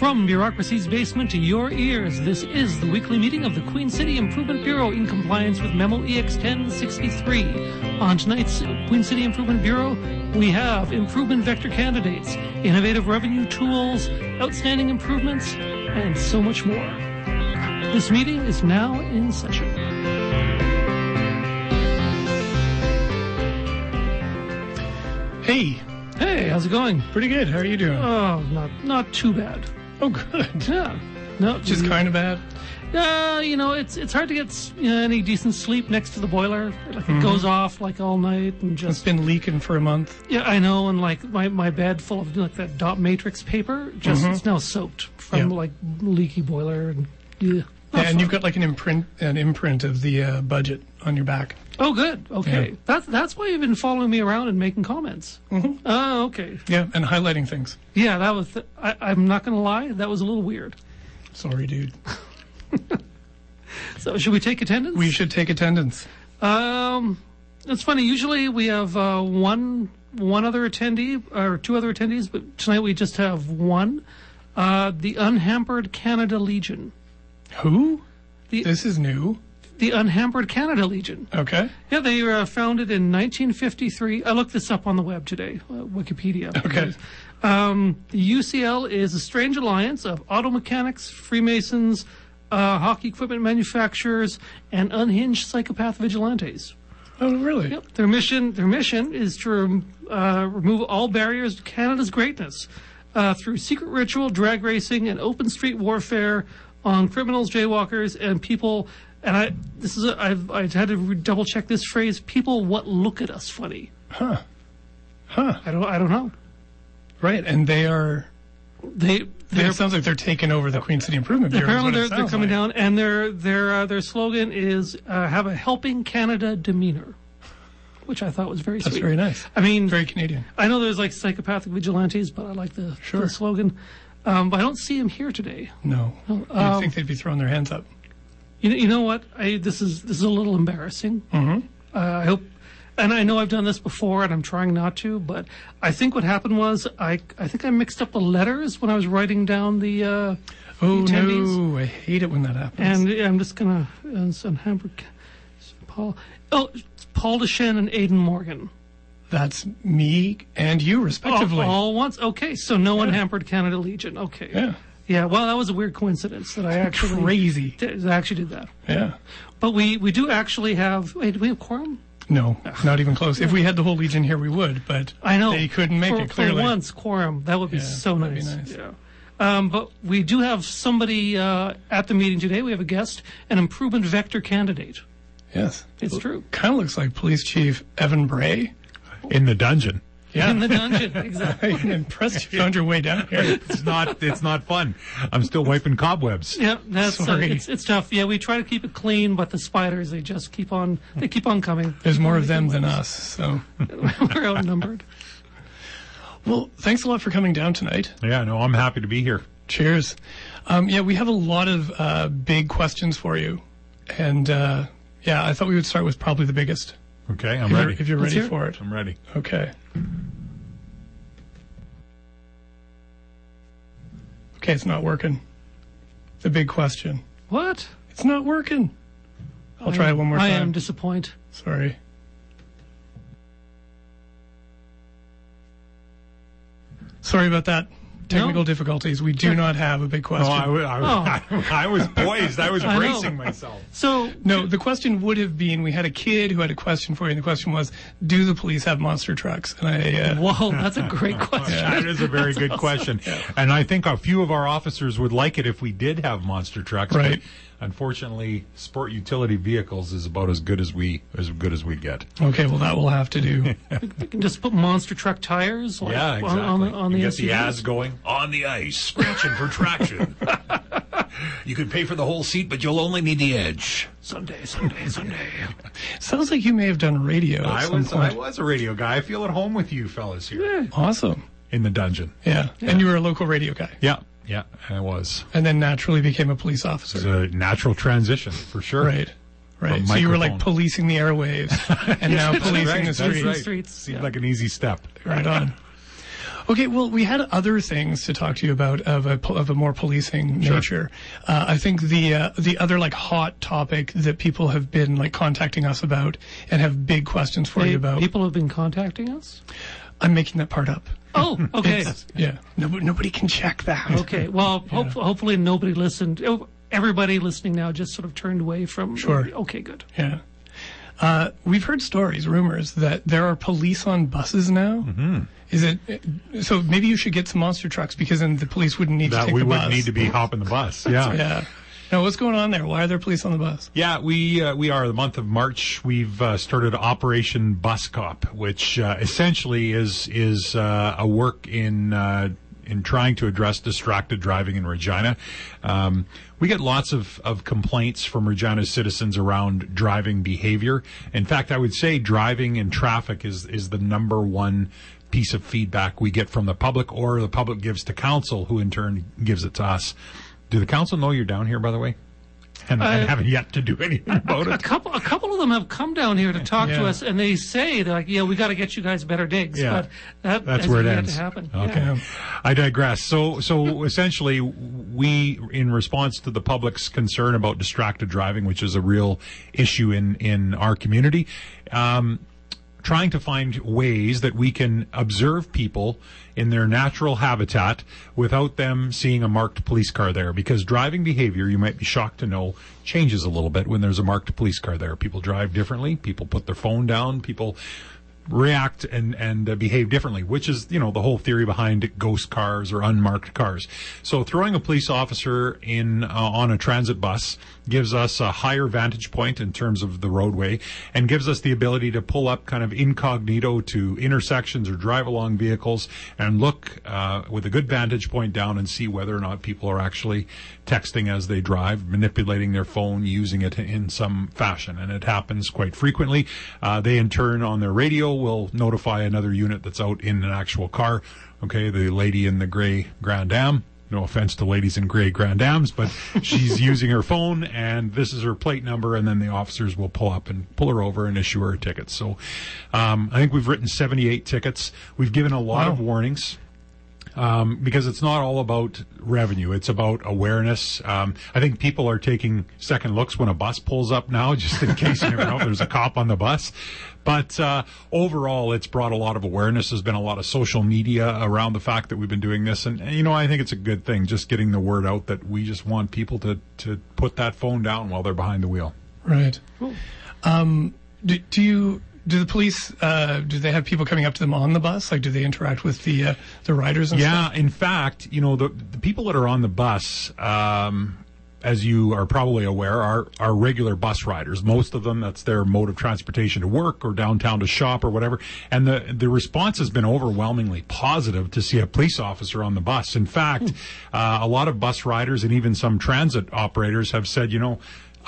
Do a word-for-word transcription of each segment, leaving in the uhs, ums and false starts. From bureaucracy's basement to your ears, this is the weekly meeting of the Queen City Improvement Bureau in compliance with Memo E X ten sixty-three. On tonight's Queen City Improvement Bureau, we have improvement vector candidates, innovative revenue tools, outstanding improvements, and so much more. This meeting is now in session. Hey. Hey, how's it going? Pretty good. How are you doing? Oh, not not too bad. Oh, good. Yeah. No, just kind of bad. Uh, you know, it's it's hard to get you know, any decent sleep next to the boiler. Like mm-hmm. It goes off like all night and just. It's been leaking for a month. Yeah, I know. And like my, my bed full of like that dot matrix paper, just mm-hmm. It's now soaked from yeah. like leaky boiler and. Yeah. Yeah, and you've got like an imprint, an imprint of the uh, budget on your back. Oh, good. Okay, yeah. that's that's why you've been following me around and making comments. Mm-hmm. Oh, okay. Yeah, and highlighting things. Yeah, that was. Th- I, I'm not gonna lie, that was a little weird. Sorry, dude. So, should we take attendance? We should take attendance. Um, it's funny. Usually we have uh, one one other attendee or two other attendees, but tonight we just have one. Uh, the Unhampered Canada Legion. Who? The, this is new. The Unhampered Canada Legion. Okay. Yeah, they were founded in nineteen fifty-three. I looked this up on the web today, uh, Wikipedia. Okay. Um, the U C L is a strange alliance of auto mechanics, Freemasons, uh, hockey equipment manufacturers, and unhinged psychopath vigilantes. Oh, really? Yep. Their mission, their mission is to uh, remove all barriers to Canada's greatness uh, through secret ritual, drag racing, and open street warfare on criminals, jaywalkers, and people, and I, this is, a, I've, I've had to double check this phrase, people what look at us funny. Huh. Huh. I don't, I don't know. Right, and they are, they, it sounds like they're taking over the Queen City Improvement Bureau. Apparently they're, they're coming like. down, and their, their, uh, their slogan is, uh, have a helping Canada demeanor, which I thought was very That's sweet. That's very nice. I mean, very Canadian. I know there's like psychopathic vigilantes, but I like the, sure. the slogan. Um, but I don't see him here today. No, um, you'd think they'd be throwing their hands up. You know, you know what? I, this is this is a little embarrassing. Mm-hmm. Uh, I hope, and I know I've done this before, and I'm trying not to. But I think what happened was I I think I mixed up the letters when I was writing down the. Uh, oh the no! I hate it when that happens. And I'm just gonna uh, Hamburg, Paul. Oh, it's Paul Dechene and Aidan Morgan. That's me and you, respectively. All, all once? Okay, so no yeah. Unhampered Canada Legion. Okay. Yeah. Yeah, well, that was a weird coincidence that I actually... Crazy. Did, I actually did that. Yeah. But we, we do actually have... Wait, do we have quorum? No, not even close. Yeah. If we had the whole Legion here, we would, but I know. They couldn't make for, it, clearly. For once, quorum. That would be yeah, so nice. That'd be nice. Yeah. Um, but we do have somebody uh, at the meeting today. We have a guest, an improvement vector candidate. Yes. It's well, true. Kind of looks like Police Chief Evan Bray. In the dungeon. Yeah. In the dungeon, exactly. I'm impressed you found your way down here. It's not It's not fun. I'm still wiping cobwebs. Yeah, that's Sorry. Uh, it's, it's tough. Yeah, we try to keep it clean, but the spiders, they just keep on, they keep on coming. There's keep more of them than us, so. We're outnumbered. Well, thanks a lot for coming down tonight. Yeah, no, I'm happy to be here. Cheers. Um, yeah, we have a lot of uh, big questions for you. And, uh, yeah, I thought we would start with probably the biggest. Okay, I'm if ready. If you're ready Let's for it. it. I'm ready. Okay. Okay, it's not working. The big question. What? It's not working. I'll I try am, it one more time. I am disappointed. Sorry. Sorry about that. Technical no. difficulties. We do not have a big question. No, I, I, oh. I, I was poised. I was I bracing know. myself. So no, the question would have been: we had a kid who had a question for you, and the question was, "Do the police have monster trucks?" And I, uh, whoa, that's a great question. Yeah, that is a very good awesome. question, yeah. and I think a few of our officers would like it if we did have monster trucks. Right. But unfortunately, sport utility vehicles is about as good as we as good as we get. Okay, well, that will have to do. We can just put monster truck tires. Like, yeah, exactly. On, on, on the get the ads going. On the ice, scratching for traction. You could pay for the whole seat, but you'll only need the edge. Sunday, Sunday, Sunday. Sounds like you may have done radio. I was, point. I was a radio guy. I feel at home with you fellas here. Yeah. Awesome. In the dungeon. Yeah. yeah. And you were a local radio guy. Yeah. Yeah, I was. And then naturally became a police officer. It's a natural transition, for sure. Right. Right. So you were like policing the airwaves, and now policing right, the streets. Right. Seemed yeah. like an easy step. Right on. Okay, well, we had other things to talk to you about of a of a more policing sure. nature. Uh, I think the uh, the other like hot topic that people have been like contacting us about and have big questions for they, you about. People have been contacting us? I'm making that part up. Oh, okay. yeah. Nobody, nobody can check that. Okay. Well, yeah. hope, hopefully nobody listened. Everybody listening now just sort of turned away from... Sure. Okay, good. Yeah. Uh, we've heard stories, rumors, that there are police on buses now. Mm-hmm. Is it... So maybe you should get some monster trucks because then the police wouldn't need that to take the bus. That we wouldn't need to be hopping the bus. Yeah. yeah. Now, what's going on there? Why are there police on the bus? Yeah, we uh, we are. The month of March, we've uh, started Operation Bus Cop, which uh, essentially is is uh, a work in uh, in trying to address distracted driving in Regina. Um, we get lots of, of complaints from Regina's citizens around driving behavior. In fact, I would say driving and traffic is is the number one piece of feedback we get from the public, or the public gives to council, who in turn gives it to us. Do the council know you're down here, by the way? And, uh, and haven't yet to do anything about it. A couple, a couple of them have come down here to talk yeah. to us, and they say, they're like, yeah, we got to get you guys better digs. Yeah. But that, that's where it ends. To happen. Okay. Yeah. I digress. So, so essentially, we, in response to the public's concern about distracted driving, which is a real issue in, in our community, um, trying to find ways that we can observe people in their natural habitat without them seeing a marked police car there. Because driving behavior, you might be shocked to know, changes a little bit when there's a marked police car there. People drive differently. People put their phone down. People react and, and uh, behave differently, which is, you know, the whole theory behind ghost cars or unmarked cars. So throwing a police officer in uh, on a transit bus gives us a higher vantage point in terms of the roadway and gives us the ability to pull up kind of incognito to intersections or drive-along vehicles and look uh, with a good vantage point down and see whether or not people are actually texting as they drive, manipulating their phone, using it in some fashion. And it happens quite frequently. Uh, they, in turn, on their radio will notify another unit that's out in an actual car. Okay, the lady in the gray Grand Am. No offense to ladies in gray Grand Ams, but she's using her phone, and this is her plate number, and then the officers will pull up and pull her over and issue her a ticket. So um, I think we've written seventy-eight tickets. We've given a lot wow. of warnings. Um, because it's not all about revenue. It's about awareness. Um, I think people are taking second looks when a bus pulls up now, just in case you never know there's a cop on the bus. But uh, overall, it's brought a lot of awareness. There's been a lot of social media around the fact that we've been doing this. And, and you know, I think it's a good thing, just getting the word out that we just want people to, to put that phone down while they're behind the wheel. Right. Cool. Um, do, do you... Do the police, uh, do they have people coming up to them on the bus? Like, do they interact with the uh, the riders and yeah, stuff? Yeah, in fact, you know, the, the people that are on the bus, um, as you are probably aware, are, are regular bus riders. Most of them, that's their mode of transportation to work or downtown to shop or whatever. And the, the response has been overwhelmingly positive to see a police officer on the bus. In fact, uh, a lot of bus riders and even some transit operators have said, you know,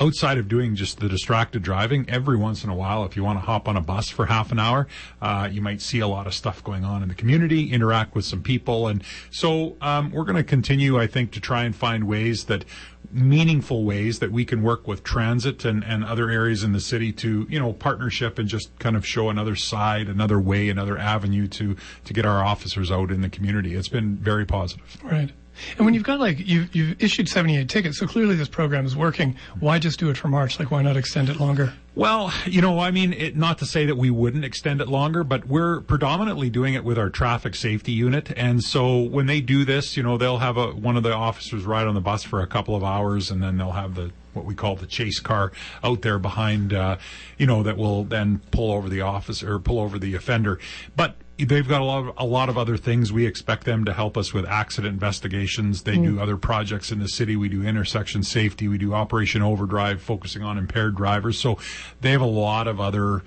outside of doing just the distracted driving, every once in a while, if you want to hop on a bus for half an hour, uh, you might see a lot of stuff going on in the community, interact with some people. And so um, we're going to continue, I think, to try and find ways that meaningful ways that we can work with transit and, and other areas in the city to, you know, partnership and just kind of show another side, another way, another avenue to, to get our officers out in the community. It's been very positive. Right. And when you've got, like, you've, you've issued seventy-eight tickets, so clearly this program is working. Why just do it for March? Like, why not extend it longer? Well, you know, I mean, it, not to say that we wouldn't extend it longer, but we're predominantly doing it with our traffic safety unit. And so when they do this, you know, they'll have a, one of the officers ride on the bus for a couple of hours, and then they'll have the what we call the chase car out there behind, uh, you know, that will then pull over the officer, pull over the offender. But they've got a lot of, a lot of other things. We expect them to help us with accident investigations. They mm. do other projects in the city. We do intersection safety. We do Operation Overdrive, focusing on impaired drivers. So they have a lot of other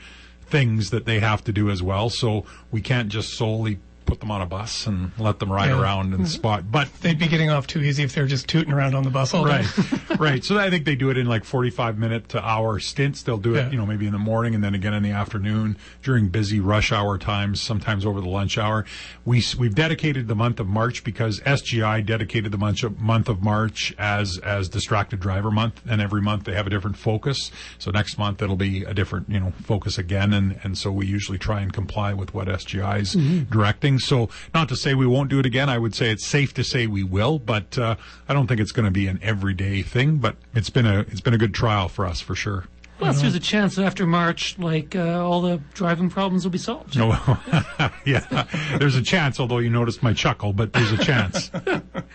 things that they have to do as well. So we can't just solely put them on a bus and let them ride yeah. around and spot. But they'd be getting off too easy if they're just tooting around on the bus all right. day. right. So I think they do it in like forty-five minute to hour stints. They'll do yeah. it, you know, maybe in the morning and then again in the afternoon during busy rush hour times, sometimes over the lunch hour. We, we've dedicated the month of March because S G I dedicated the month of, month of March as, as Distracted Driver Month. And every month they have a different focus. So next month it'll be a different, you know, focus again. And, and so we usually try and comply with what S G I's mm-hmm. directing. things. So not to say we won't do it again. I would say it's safe to say we will, but uh, I don't think it's going to be an everyday thing. But it's been a it's been a good trial for us for sure. Plus, there's a chance after March, like, uh, all the driving problems will be solved. No, yeah, there's a chance, although you noticed my chuckle, but there's a chance.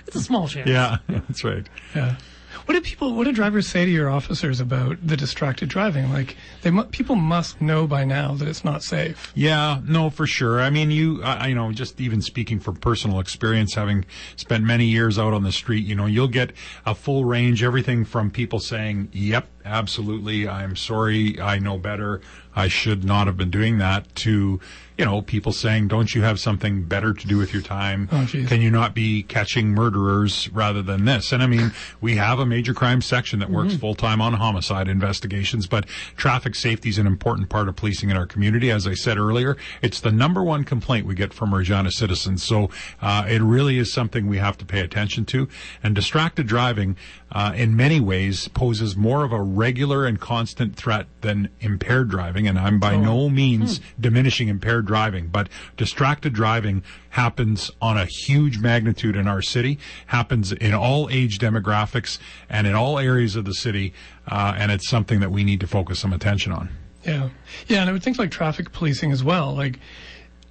It's a small chance. Yeah, that's right. Yeah. What do people, what do drivers say to your officers about the distracted driving? Like, they mu- people must know by now that it's not safe. Yeah, no, for sure. I mean, you, I, you know, just even speaking from personal experience, having spent many years out on the street, you know, you'll get a full range, everything from people saying, yep, absolutely, I'm sorry, I know better, I should not have been doing that, to, you know, people saying, don't you have something better to do with your time? Oh, geez. Can you not be catching murderers rather than this? And I mean, we have a major crime section that works mm-hmm. full-time on homicide investigations, but traffic safety is an important part of policing in our community. As I said earlier, it's the number one complaint we get from Regina citizens, so uh, it really is something we have to pay attention to. And distracted driving, uh, in many ways, poses more of a regular and constant threat than impaired driving, and I'm by oh. no means hmm. diminishing impaired driving, but distracted driving happens on a huge magnitude in our city, happens in all age demographics and in all areas of the city, uh, and it's something that we need to focus some attention on. Yeah. Yeah, and I would think like traffic policing as well, like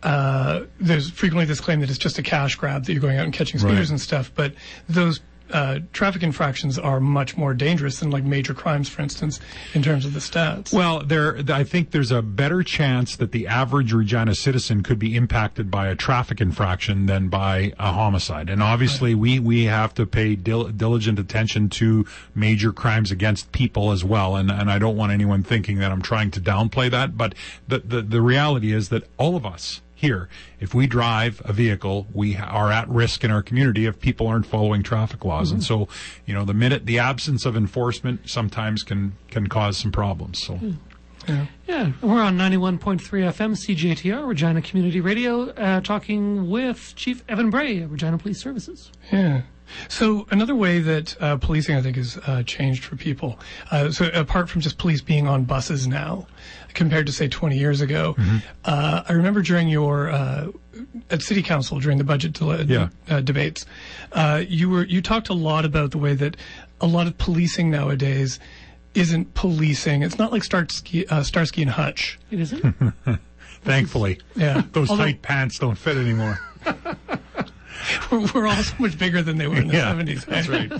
uh, there's frequently this claim that it's just a cash grab that you're going out and catching speeders right. and stuff, but those Uh, traffic infractions are much more dangerous than like major crimes, for instance, in terms of the stats. Well, there, I think there's a better chance that the average Regina citizen could be impacted by a traffic infraction than by a homicide. And obviously, right. we, we have to pay dil- diligent attention to major crimes against people as well. And, and I don't want anyone thinking that I'm trying to downplay that. But the, the, the reality is that all of us here, if we drive a vehicle, we are at risk in our community if people aren't following traffic laws. Mm-hmm. And so, you know, the minute the absence of enforcement sometimes can, can cause some problems. So, mm. yeah. yeah, we're on ninety-one point three F M C J T R, Regina Community Radio, uh, talking with Chief Evan Bray of Regina Police Services. Yeah. So another way that uh, policing, I think, is uh, changed for people. Uh, so apart from just police being on buses now, compared to, say, twenty years ago, mm-hmm. uh, I remember during your uh, at City Council during the budget de- yeah. uh, debates, uh, you were you talked a lot about the way that a lot of policing nowadays isn't policing. It's not like Starsky, uh, Starsky and Hutch. It isn't. Thankfully, yeah. Those Although, tight pants don't fit anymore. We're all so much bigger than they were in the yeah, seventies. That's right.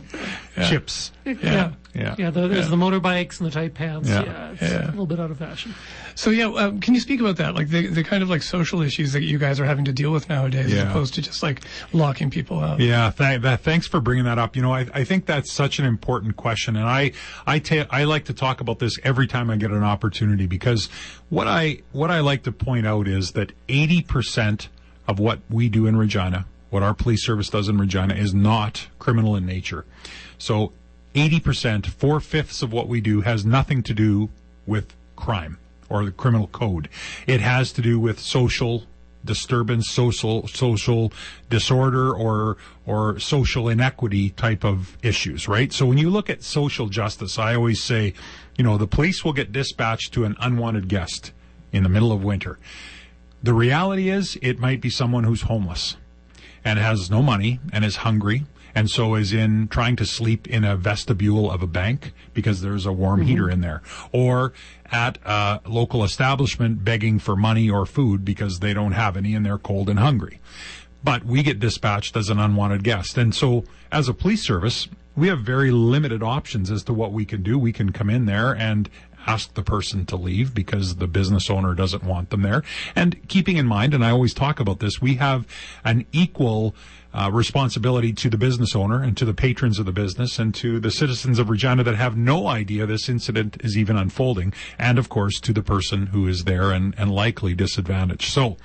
Yeah. Chips. Yeah. Yeah. Yeah. yeah the, there's yeah. the motorbikes and the tight pants. Yeah. yeah it's yeah. a little bit out of fashion. So, yeah, um, can you speak about that? Like the, the kind of like social issues that you guys are having to deal with nowadays yeah. as opposed to just like locking people out. Yeah. Th- that, thanks for bringing that up. You know, I, I think that's such an important question. And I, I, ta- I like to talk about this every time I get an opportunity, because what I, what I like to point out is that eighty percent of what we do in Regina, what our police service does in Regina, is not criminal in nature. So eighty percent, four-fifths of what we do has nothing to do with crime or the criminal code. It has to do with social disturbance, social social disorder, or or social inequity type of issues, right? So when you look at social justice, I always say, you know, the police will get dispatched to an unwanted guest in the middle of winter. The reality is it might be someone who's homeless and has no money and is hungry and so is in trying to sleep in a vestibule of a bank because there's a warm mm-hmm. heater in there, or at a local establishment begging for money or food because they don't have any and they're cold and hungry. But we get dispatched as an unwanted guest. And so as a police service, we have very limited options as to what we can do. We can come in there and ask the person to leave because the business owner doesn't want them there. And keeping in mind, and I always talk about this, we have an equal uh, responsibility to the business owner and to the patrons of the business and to the citizens of Regina that have no idea this incident is even unfolding, and, of course, to the person who is there and, and likely disadvantaged. So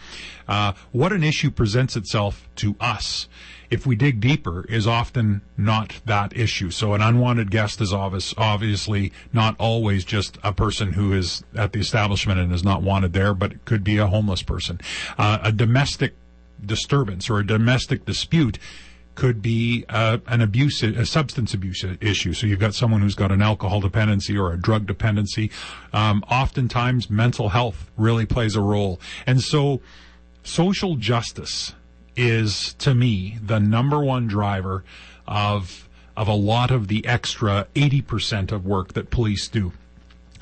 uh, what an issue presents itself to us, if we dig deeper, is often not that issue. So an unwanted guest is obvious, obviously not always just a person who is at the establishment and is not wanted there, but it could be a homeless person. Uh, a domestic disturbance or a domestic dispute could be uh, an abuse, a substance abuse issue. So you've got someone who's got an alcohol dependency or a drug dependency. Um, oftentimes mental health really plays a role. And so Social justice is, to me, the number one driver of of a lot of the extra eighty percent of work that police do.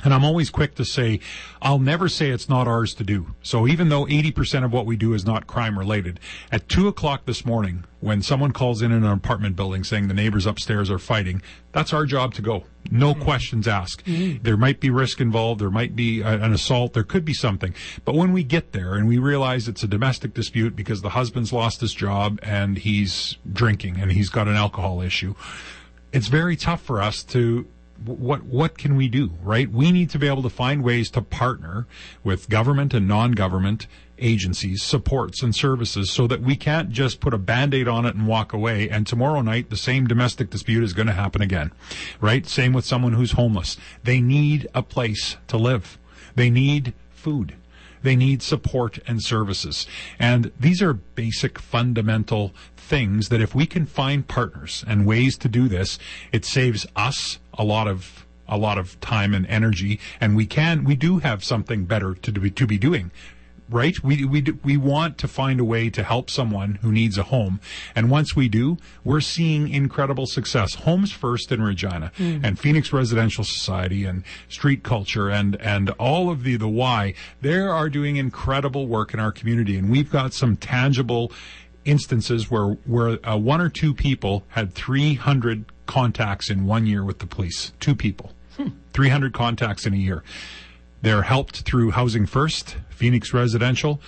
And I'm always quick to say, I'll never say it's not ours to do. So even though eighty percent of what we do is not crime-related, at two o'clock this morning, when someone calls in in an apartment building saying the neighbors upstairs are fighting, that's our job to go. No mm-hmm. questions asked. Mm-hmm. There might be risk involved. There might be a, an assault. There could be something. But when we get there and we realize it's a domestic dispute because the husband's lost his job and he's drinking and he's got an alcohol issue, it's very tough for us to... What what can we do, right? We need to be able to find ways to partner with government and non-government agencies, supports and services so that we can't just put a Band-Aid on it and walk away. And tomorrow night, the same domestic dispute is going to happen again, right? Same with someone who's homeless. They need a place to live. They need food. They need support and services. And these are basic, fundamental things that if we can find partners and ways to do this, it saves us a lot of a lot of time and energy, and we can we do have something better to be, to be doing, right? We we we want to find a way to help someone who needs a home, and once we do, we're seeing incredible success. Homes First in Regina, mm. and Phoenix Residential Society, and Street Culture, and and all of the the why they are doing incredible work in our community, and we've got some tangible instances where where uh, one or two people had three hundred contacts in one year with the police. Two people, hmm. three hundred contacts in a year. They're helped through Housing First, Phoenix Residential.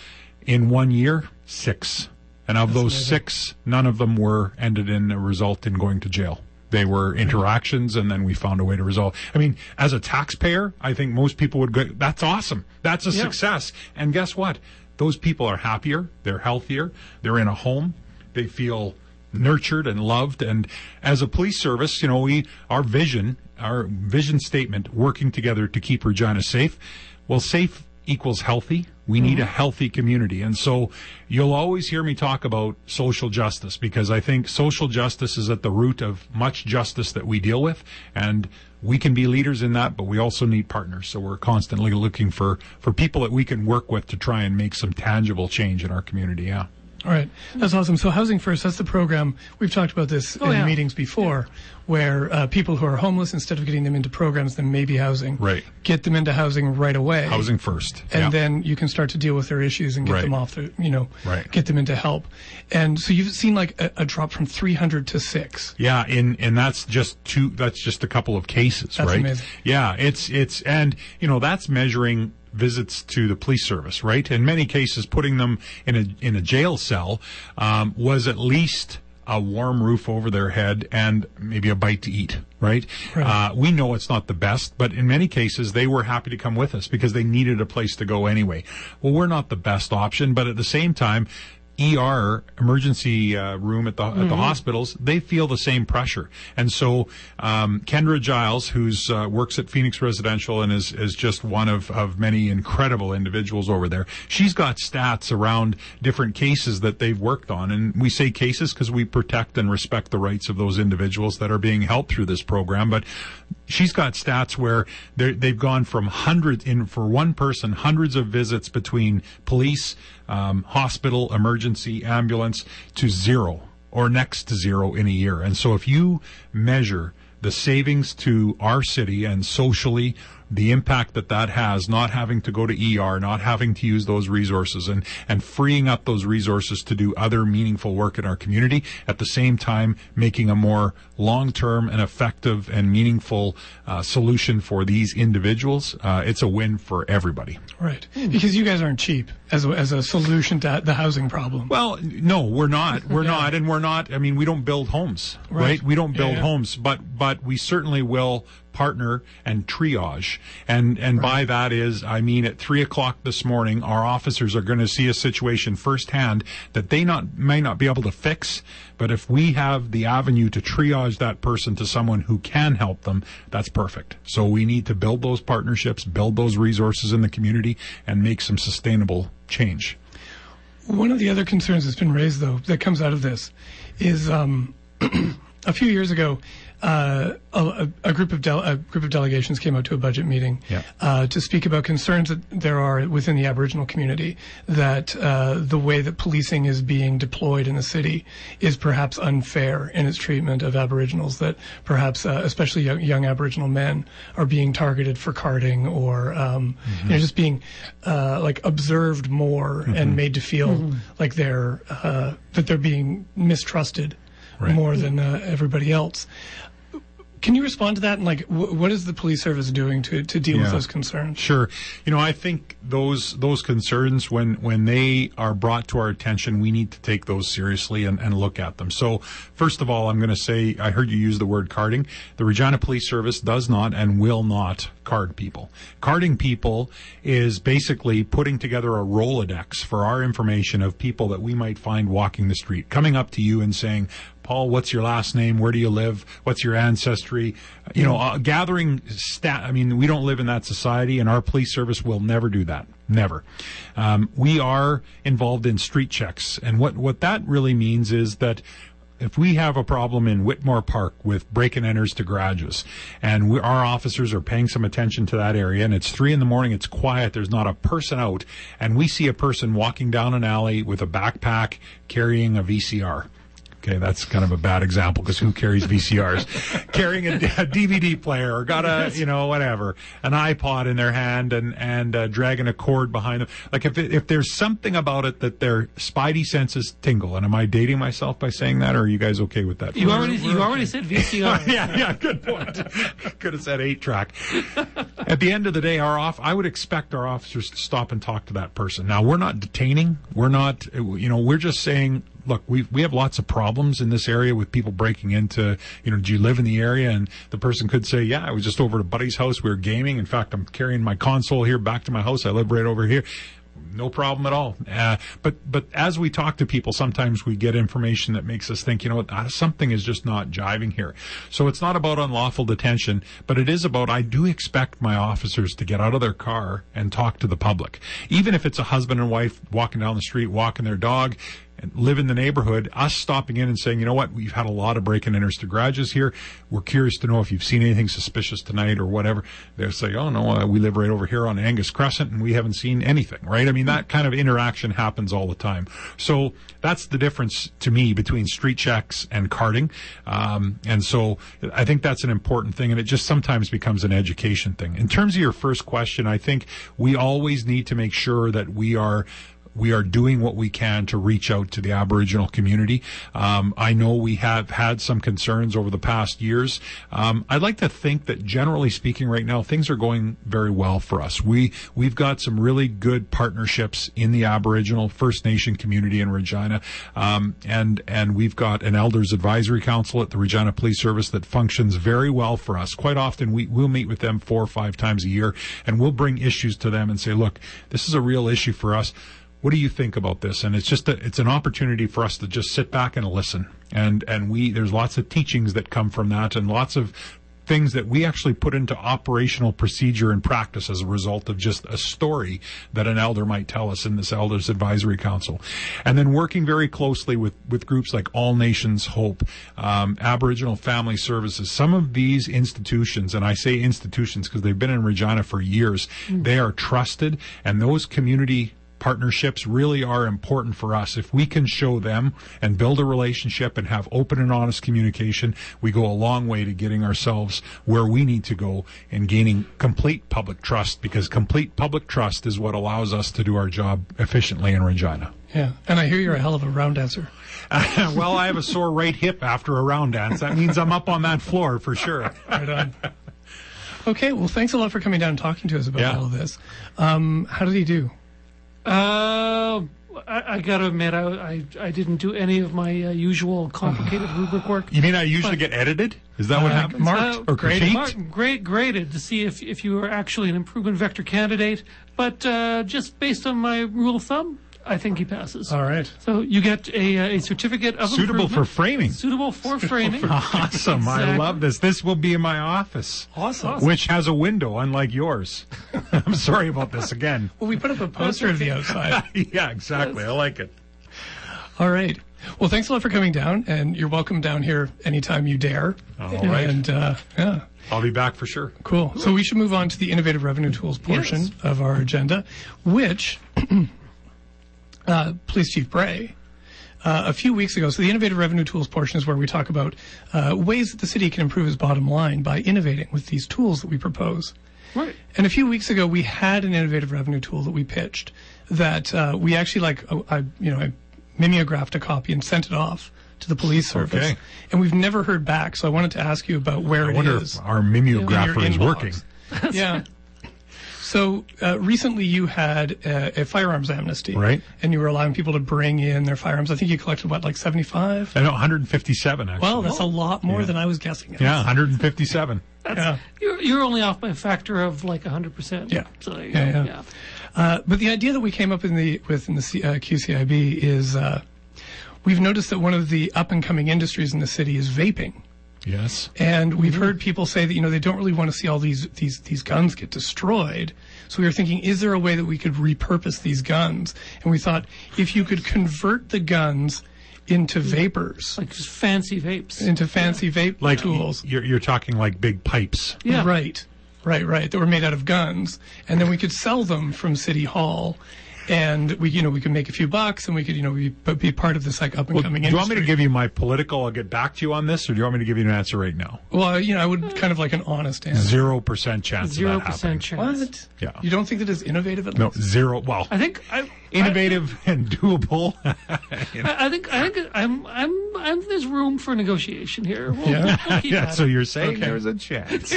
In one year, six. And of That's those amazing. six, none of them were ended in a result in going to jail. They were interactions, and then we found a way to resolve. I mean, as a taxpayer, I think most people would go, that's awesome. That's a yeah. success. And guess what? Those people are happier, they're healthier, they're in a home, they feel nurtured and loved. And as a police service, you know, we our vision, our vision statement, working together to keep Regina safe. Well, safe equals healthy. We mm-hmm. need a healthy community. And so you'll always hear me talk about social justice, because I think social justice is at the root of much justice that we deal with. And we can be leaders in that, but we also need partners. So we're constantly looking for, for people that we can work with to try and make some tangible change in our community. Yeah. All right. That's awesome. So Housing First, that's the program. We've talked about this oh, in yeah. meetings before, yeah. where uh, people who are homeless, instead of getting them into programs that may be housing, right. get them into housing right away. Housing First. And yeah. then you can start to deal with their issues and get right. them off the, you know, right. get them into help. And so you've seen like a, a drop from three hundred to six. Yeah. And, and that's just two, that's just a couple of cases, that's right? Amazing. Yeah. It's, it's, and, you know, that's measuring visits to the police service, right? In many cases, putting them in a in a jail cell um, was at least a warm roof over their head and maybe a bite to eat, right? right. Uh, we know it's not the best, but in many cases, they were happy to come with us because they needed a place to go anyway. Well, we're not the best option, but at the same time, E R, emergency uh, room at the mm-hmm. at the hospitals, they feel the same pressure. And so um, Kendra Giles, who's uh, works at Phoenix Residential and is is just one of, of many incredible individuals over there, she's got stats around different cases that they've worked on. And we say cases because we protect and respect the rights of those individuals that are being helped through this program. But she's got stats where they've gone from hundreds, in for one person, hundreds of visits between police, um, hospital, emergency, ambulance, to zero or next to zero in a year. And so if you measure the savings to our city and socially, the impact that that has, not having to go to E R, not having to use those resources, and, and freeing up those resources to do other meaningful work in our community, at the same time making a more long-term and effective and meaningful uh, solution for these individuals, uh, it's a win for everybody. Right. Because you guys aren't cheap as a, as a solution to the housing problem. Well, no, we're not. We're yeah. not, and we're not, I mean, we don't build homes, right? right? We don't build yeah, yeah. homes, but but we certainly will partner and triage. And and right. by that is, I mean, at three o'clock this morning, our officers are going to see a situation firsthand that they not may not be able to fix. But if we have the avenue to triage that person to someone who can help them, that's perfect. So we need to build those partnerships, build those resources in the community, and make some sustainable change. One of the other concerns that's been raised, though, that comes out of this is um, a few years ago, uh, a, a group of de- a group of delegations came out to a budget meeting yeah. uh, to speak about concerns that there are within the Aboriginal community that uh, the way that policing is being deployed in the city is perhaps unfair in its treatment of Aboriginals, that perhaps uh, especially young, young Aboriginal men are being targeted for carding or um, mm-hmm. you know, just being uh, like observed more mm-hmm. and made to feel mm-hmm. like they're uh, that they're being mistrusted. Right. More than uh, everybody else. Can you respond to that? And like, w- what is the police service doing to, to deal yeah. with those concerns? Sure. You know, I think those those concerns, when when they are brought to our attention, we need to take those seriously and, and look at them. So, first of all, I'm going to say, I heard you use the word carding. The Regina Police Service does not and will not card people. Carding people is basically putting together a Rolodex for our information of people that we might find walking the street, coming up to you and saying, Paul, what's your last name? Where do you live? What's your ancestry? You know, uh, gathering stat. I mean, we don't live in that society, and our police service will never do that. Never. Um, we are involved in street checks. And what, what that really means is that if we have a problem in Whitmore Park with break-and-enters to garages, and we, our officers are paying some attention to that area, and it's three in the morning, it's quiet, there's not a person out, and we see a person walking down an alley with a backpack carrying a V C R. Okay, that's kind of a bad example because who carries V C Rs? Carrying a, a D V D player or got a, you know, whatever, an iPod in their hand and, and uh, dragging a cord behind them. Like if it, if there's something about it that their spidey senses tingle. And am I dating myself by saying that, or are you guys okay with that? You we're, already we're you already okay. said V C R. yeah, yeah, good point. Could have said eight track. At the end of the day, our off, I would expect our officers to stop and talk to that person. Now, we're not detaining. We're not, you know, we're just saying, look, we we have lots of problems in this area with people breaking into, you know, do you live in the area? And the person could say, yeah, I was just over at a buddy's house. We were gaming. In fact, I'm carrying my console here back to my house. I live right over here. No problem at all. Uh, but but as we talk to people, sometimes we get information that makes us think, you know, something is just not jiving here. So it's not about unlawful detention, but it is about, I do expect my officers to get out of their car and talk to the public. Even if it's a husband and wife walking down the street, walking their dog, and live in the neighborhood, us stopping in and saying, you know what, we've had a lot of break and enters to garages here. We're curious to know if you've seen anything suspicious tonight or whatever. They'll say, oh, no, uh, we live right over here on Angus Crescent, and we haven't seen anything, right? I mean, that kind of interaction happens all the time. So that's the difference to me between street checks and carding. Um, and so I think that's an important thing, and it just sometimes becomes an education thing. In terms of your first question, I think we always need to make sure that we are We are doing what we can to reach out to the Aboriginal community. Um, I know we have had some concerns over the past years. Um, I'd like to think that generally speaking right now, things are going very well for us. We, we've got some really good partnerships in the Aboriginal First Nation community in Regina. Um, and, and we've got an Elders Advisory Council at the Regina Police Service that functions very well for us. Quite often we, we'll meet with them four or five times a year, and we'll bring issues to them and say, look, this is a real issue for us. What do you think about this? And it's just a, it's an opportunity for us to just sit back and listen. And and we there's lots of teachings that come from that, and lots of things that we actually put into operational procedure and practice as a result of just a story that an elder might tell us in this Elders Advisory Council. And then working very closely with, with groups like All Nations Hope, um, Aboriginal Family Services, some of these institutions, and I say institutions because they've been in Regina for years, mm. they are trusted, and those community partnerships really are important for us. If we can show them and build a relationship and have open and honest communication, we go a long way to getting ourselves where we need to go and gaining complete public trust, because complete public trust is what allows us to do our job efficiently in Regina. Yeah, and I hear you're a hell of a round dancer. Uh, well, I have a sore right hip after a round dance. That means I'm up on that floor for sure. Right on. Okay, well, thanks a lot for coming down and talking to us about yeah. all of this. Um, how did he do? Uh, I, I gotta admit, I, I I didn't do any of my uh, usual complicated rubric work. You mean I usually but, get edited? Is that what uh, happens? Marked uh, or graded? Marked, grade, graded to see if if you are actually an improvement vector candidate. But uh, just based on my rule of thumb, I think he passes. All right. So you get a a certificate of suitable for framing. Suitable for suitable framing. For awesome. Exactly. I love this. This will be in my office. Awesome. awesome. Which has a window, unlike yours. I'm sorry about this again. Well, we put up a poster of the outside. Yeah, exactly. Yes. I like it. All right. Well, thanks a lot for coming down, and you're welcome down here anytime you dare. All and, right. And, uh, yeah. I'll be back for sure. Cool. So we should move on to the innovative revenue tools portion yes. of our agenda, which uh, Police Chief Bray, uh, a few weeks ago, so the innovative revenue tools portion is where we talk about uh, ways that the city can improve its bottom line by innovating with these tools that we propose. Right. And a few weeks ago, we had an innovative revenue tool that we pitched that uh, we actually, like, uh, I, you know, I mimeographed a copy and sent it off to the police service. Okay. And we've never heard back, so I wanted to ask you about where I it wonder is. If our mimeographer in is working. Yeah. So uh, recently you had a, a firearms amnesty. Right. And you were allowing people to bring in their firearms. I think you collected, what, like seventy-five? I know, one hundred fifty-seven, actually. Well, that's oh. a lot more yeah. than I was guessing. Yeah, one hundred fifty-seven. That's, yeah. You're, you're only off by a factor of like one hundred percent. Yeah. So there you yeah, go. Yeah. yeah. Uh, but the idea that we came up in the, with in the C, uh, Q C I B is uh, we've noticed that one of the up-and-coming industries in the city is vaping. Yes. And we've mm-hmm. heard people say that, you know, they don't really want to see all these, these, these guns get destroyed. So we were thinking, is there a way that we could repurpose these guns? And we thought, if you could convert the guns into vapors. Like just fancy vapes. Into fancy yeah. vape like tools. You're, you're talking like big pipes. Yeah. Right. Right, right, that were made out of guns, and then we could sell them from City Hall, and we, you know, we could make a few bucks, and we could, you know, be, be part of this like up and coming. Well, do you want me to give you my political? I'll get back to you on this, or do you want me to give you an answer right now? Well, you know, I would kind of like an honest answer. Zero percent chance. Zero percent chance. What? Yeah. You don't think that is innovative at least? No, zero. Well, I think I, innovative I, and doable. You know? I, I think I think I'm I'm I'm there's room for negotiation here. We'll, yeah. We'll keep yeah. So you're saying okay. there's a chance?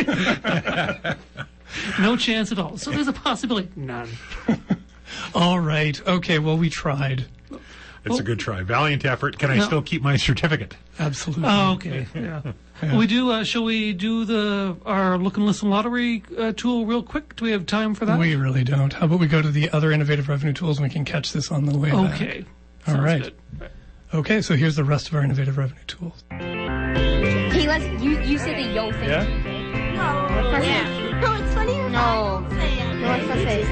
No chance at all. So there's a possibility. None. All right. Okay. Well, we tried. It's well, a good try. Valiant effort. Can I no. still keep my certificate? Absolutely. Oh, okay. Yeah. yeah. Well, we do. Uh, shall we do the our look and listen lottery uh, tool real quick? Do we have time for that? We really don't. How about we go to the other innovative revenue tools and we can catch this on the way okay. back? Okay. All right. Good. Okay. So here's the rest of our innovative revenue tools. Hey, let's. You you said the yo thing. Yeah. No. What's yeah. No, it's funny. No. No, it's not safe.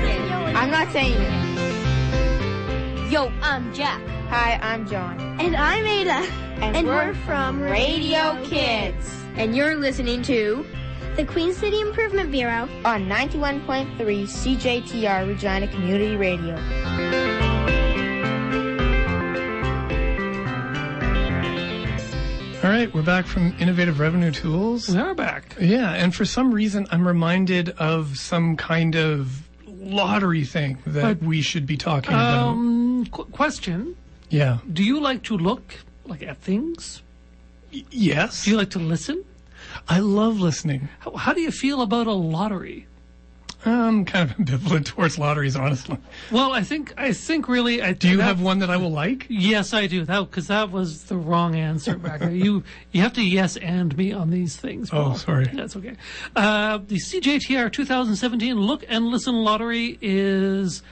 I'm not saying it. Yo, I'm Jack. Hi, I'm John. And I'm Ada. And, and we're, we're from Radio Kids. And you're listening to the Queen City Improvement Bureau on ninety-one point three C J T R Regina Community Radio. All right, we're back from Innovative Revenue Tools. We are back. Yeah, and for some reason, I'm reminded of some kind of lottery thing that but, we should be talking about. Um, qu- question. Yeah. Do you like to look like at things? Y- yes. Do you like to listen? I love listening. How, how do you feel about a lottery? I'm kind of ambivalent towards lotteries, honestly. Well, I think I think really. I, do you that, have one that I will like? Yes, I do. That because that was the wrong answer back there. You you have to yes and me on these things. Paul. Oh, sorry. That's okay. Uh, the C J T R twenty seventeen Look and Listen Lottery is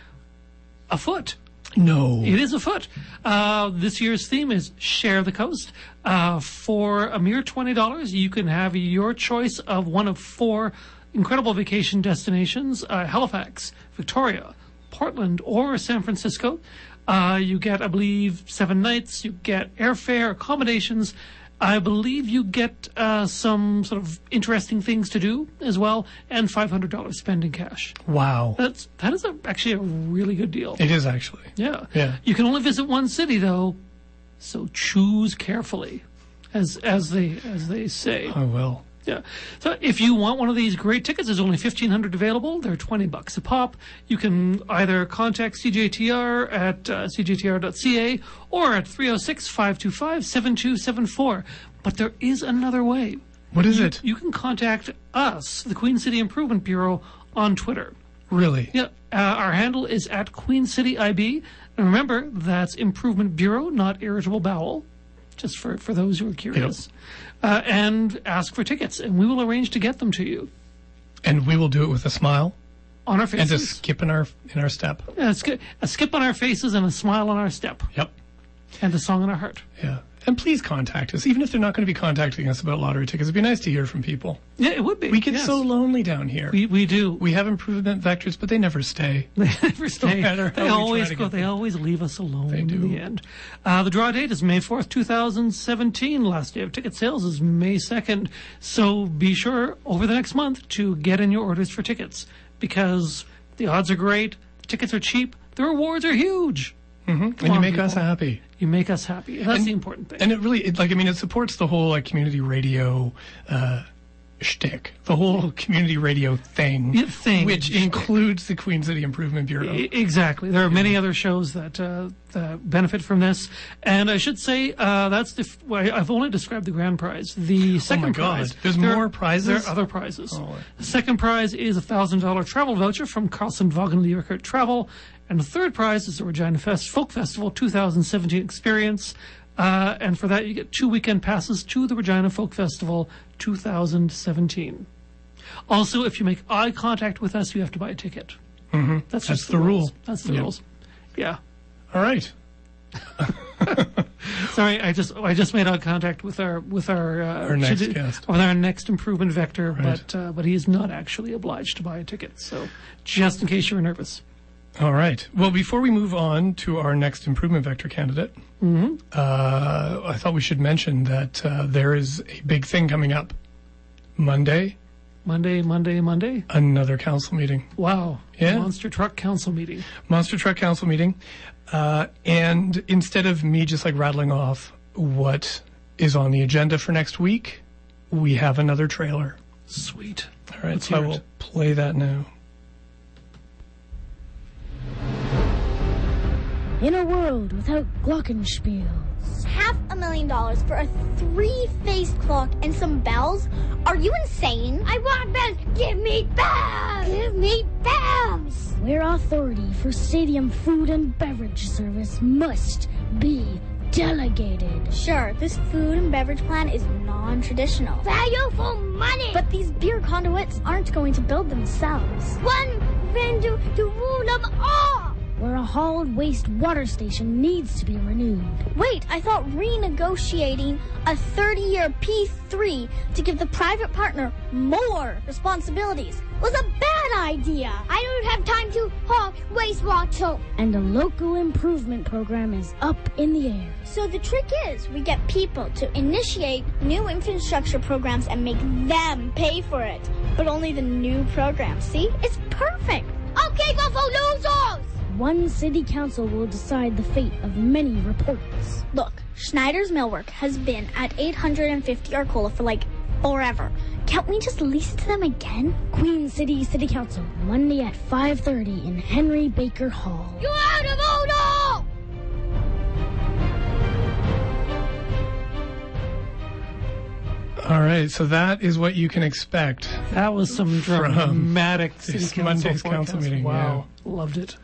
afoot. No, it is afoot. Uh, this year's theme is Share the Coast. Uh, for a mere twenty dollars, you can have your choice of one of four incredible vacation destinations, uh, Halifax, Victoria, Portland, or San Francisco. Uh, you get, I believe, seven nights. You get airfare, accommodations. I believe you get uh, some sort of interesting things to do as well, and five hundred dollars spent in cash. Wow. That's, that is a, actually a really good deal. It is, actually. Yeah. Yeah. You can only visit one city, though, so choose carefully, as as they as they say. I will. Yeah. So if you want one of these great tickets, there's only fifteen hundred available. They're twenty bucks a pop. You can either contact C J T R at uh, c j t r dot c a or at three oh six, five two five, seven two seven four. But there is another way. What is you, it? You can contact us, the Queen City Improvement Bureau, on Twitter. Really? Yeah. Uh, our handle is at Queen City I B. And remember, that's Improvement Bureau, not Irritable Bowel. Just for, for those who are curious, yep. uh, and ask for tickets, and we will arrange to get them to you. And we will do it with a smile on our faces and a skip in our in our step. Yeah, a, sk- a skip on our faces and a smile on our step. Yep, and a song in our heart. Yeah, And please contact us, even if they're not going to be contacting us about lottery tickets. It'd be nice to hear from people. Yeah, it would be. We get yes. so lonely down here. We we do. We have improvement vectors, but they never stay. They never stay. No they always go. They them. always leave us alone. They do. In the end. Uh, the draw date is May fourth, two thousand seventeen. Last day of ticket sales is May second. So be sure over the next month to get in your orders for tickets, because the odds are great, the tickets are cheap, the rewards are huge. Mm-hmm. And on, you make people. us happy. You make us happy. That's and, the important thing. And it really, it, like, I mean, it supports the whole, like, community radio uh, shtick, the whole community radio thing, it thing which shtick. includes the Queen City Improvement Bureau. I, exactly. There are yeah. many other shows that uh, uh, benefit from this. And I should say, uh, that's the, f- I've only described the grand prize. The second oh my God. prize. There's there more are, prizes? There are other prizes. Oh. The second prize is a one thousand dollars travel voucher from Carlson Wagen Leerker Travel. And the third prize is the Regina Fest Folk Festival two thousand seventeen experience. Uh, and for that, you get two weekend passes to the Regina Folk Festival two thousand seventeen. Also, if you make eye contact with us, you have to buy a ticket. Mm-hmm. That's, That's the, the rule. That's the yeah. rules. Yeah. All right. Sorry, I just I just made eye contact with our with our uh, our next do, guest. with our next improvement vector, right. but uh, but he is not actually obliged to buy a ticket. So just in case you were nervous. All right. Well, before we move on to our next improvement vector candidate, mm-hmm. uh, I thought we should mention that uh, there is a big thing coming up Monday. Monday, Monday, Monday. Another council meeting. Wow. Yeah. Monster Truck Council meeting. Monster Truck Council meeting. Uh, and instead of me just like rattling off what is on the agenda for next week, we have another trailer. Sweet. All right. Let's so I will it. play that now. In a world without glockenspiels. Half a million dollars for a three-faced clock and some bells? Are you insane? I want bells! Give me bells! Give me bells! Where authority for stadium food and beverage service must be delegated. Sure, this food and beverage plan is non-traditional. Value for money! But these beer conduits aren't going to build themselves. One vendor to rule them all! Where a hauled waste water station needs to be renewed. Wait, I thought renegotiating a thirty-year P three to give the private partner more responsibilities was a bad idea. I don't have time to haul wastewater. And a local improvement program is up in the air. So the trick is we get people to initiate new infrastructure programs and make them pay for it. But only the new program, see? It's perfect. Okay, go for losers! One city council will decide the fate of many reports. Look, Schneider's millwork has been at eight hundred fifty Arcola for like forever. Can't we just lease it to them again? Queen City City Council, Monday at five thirty in Henry Baker Hall. You're out of order! All right, so that is what you can expect. That was some dramatic city council Monday's forecast. council meeting. Wow, yeah. Loved it.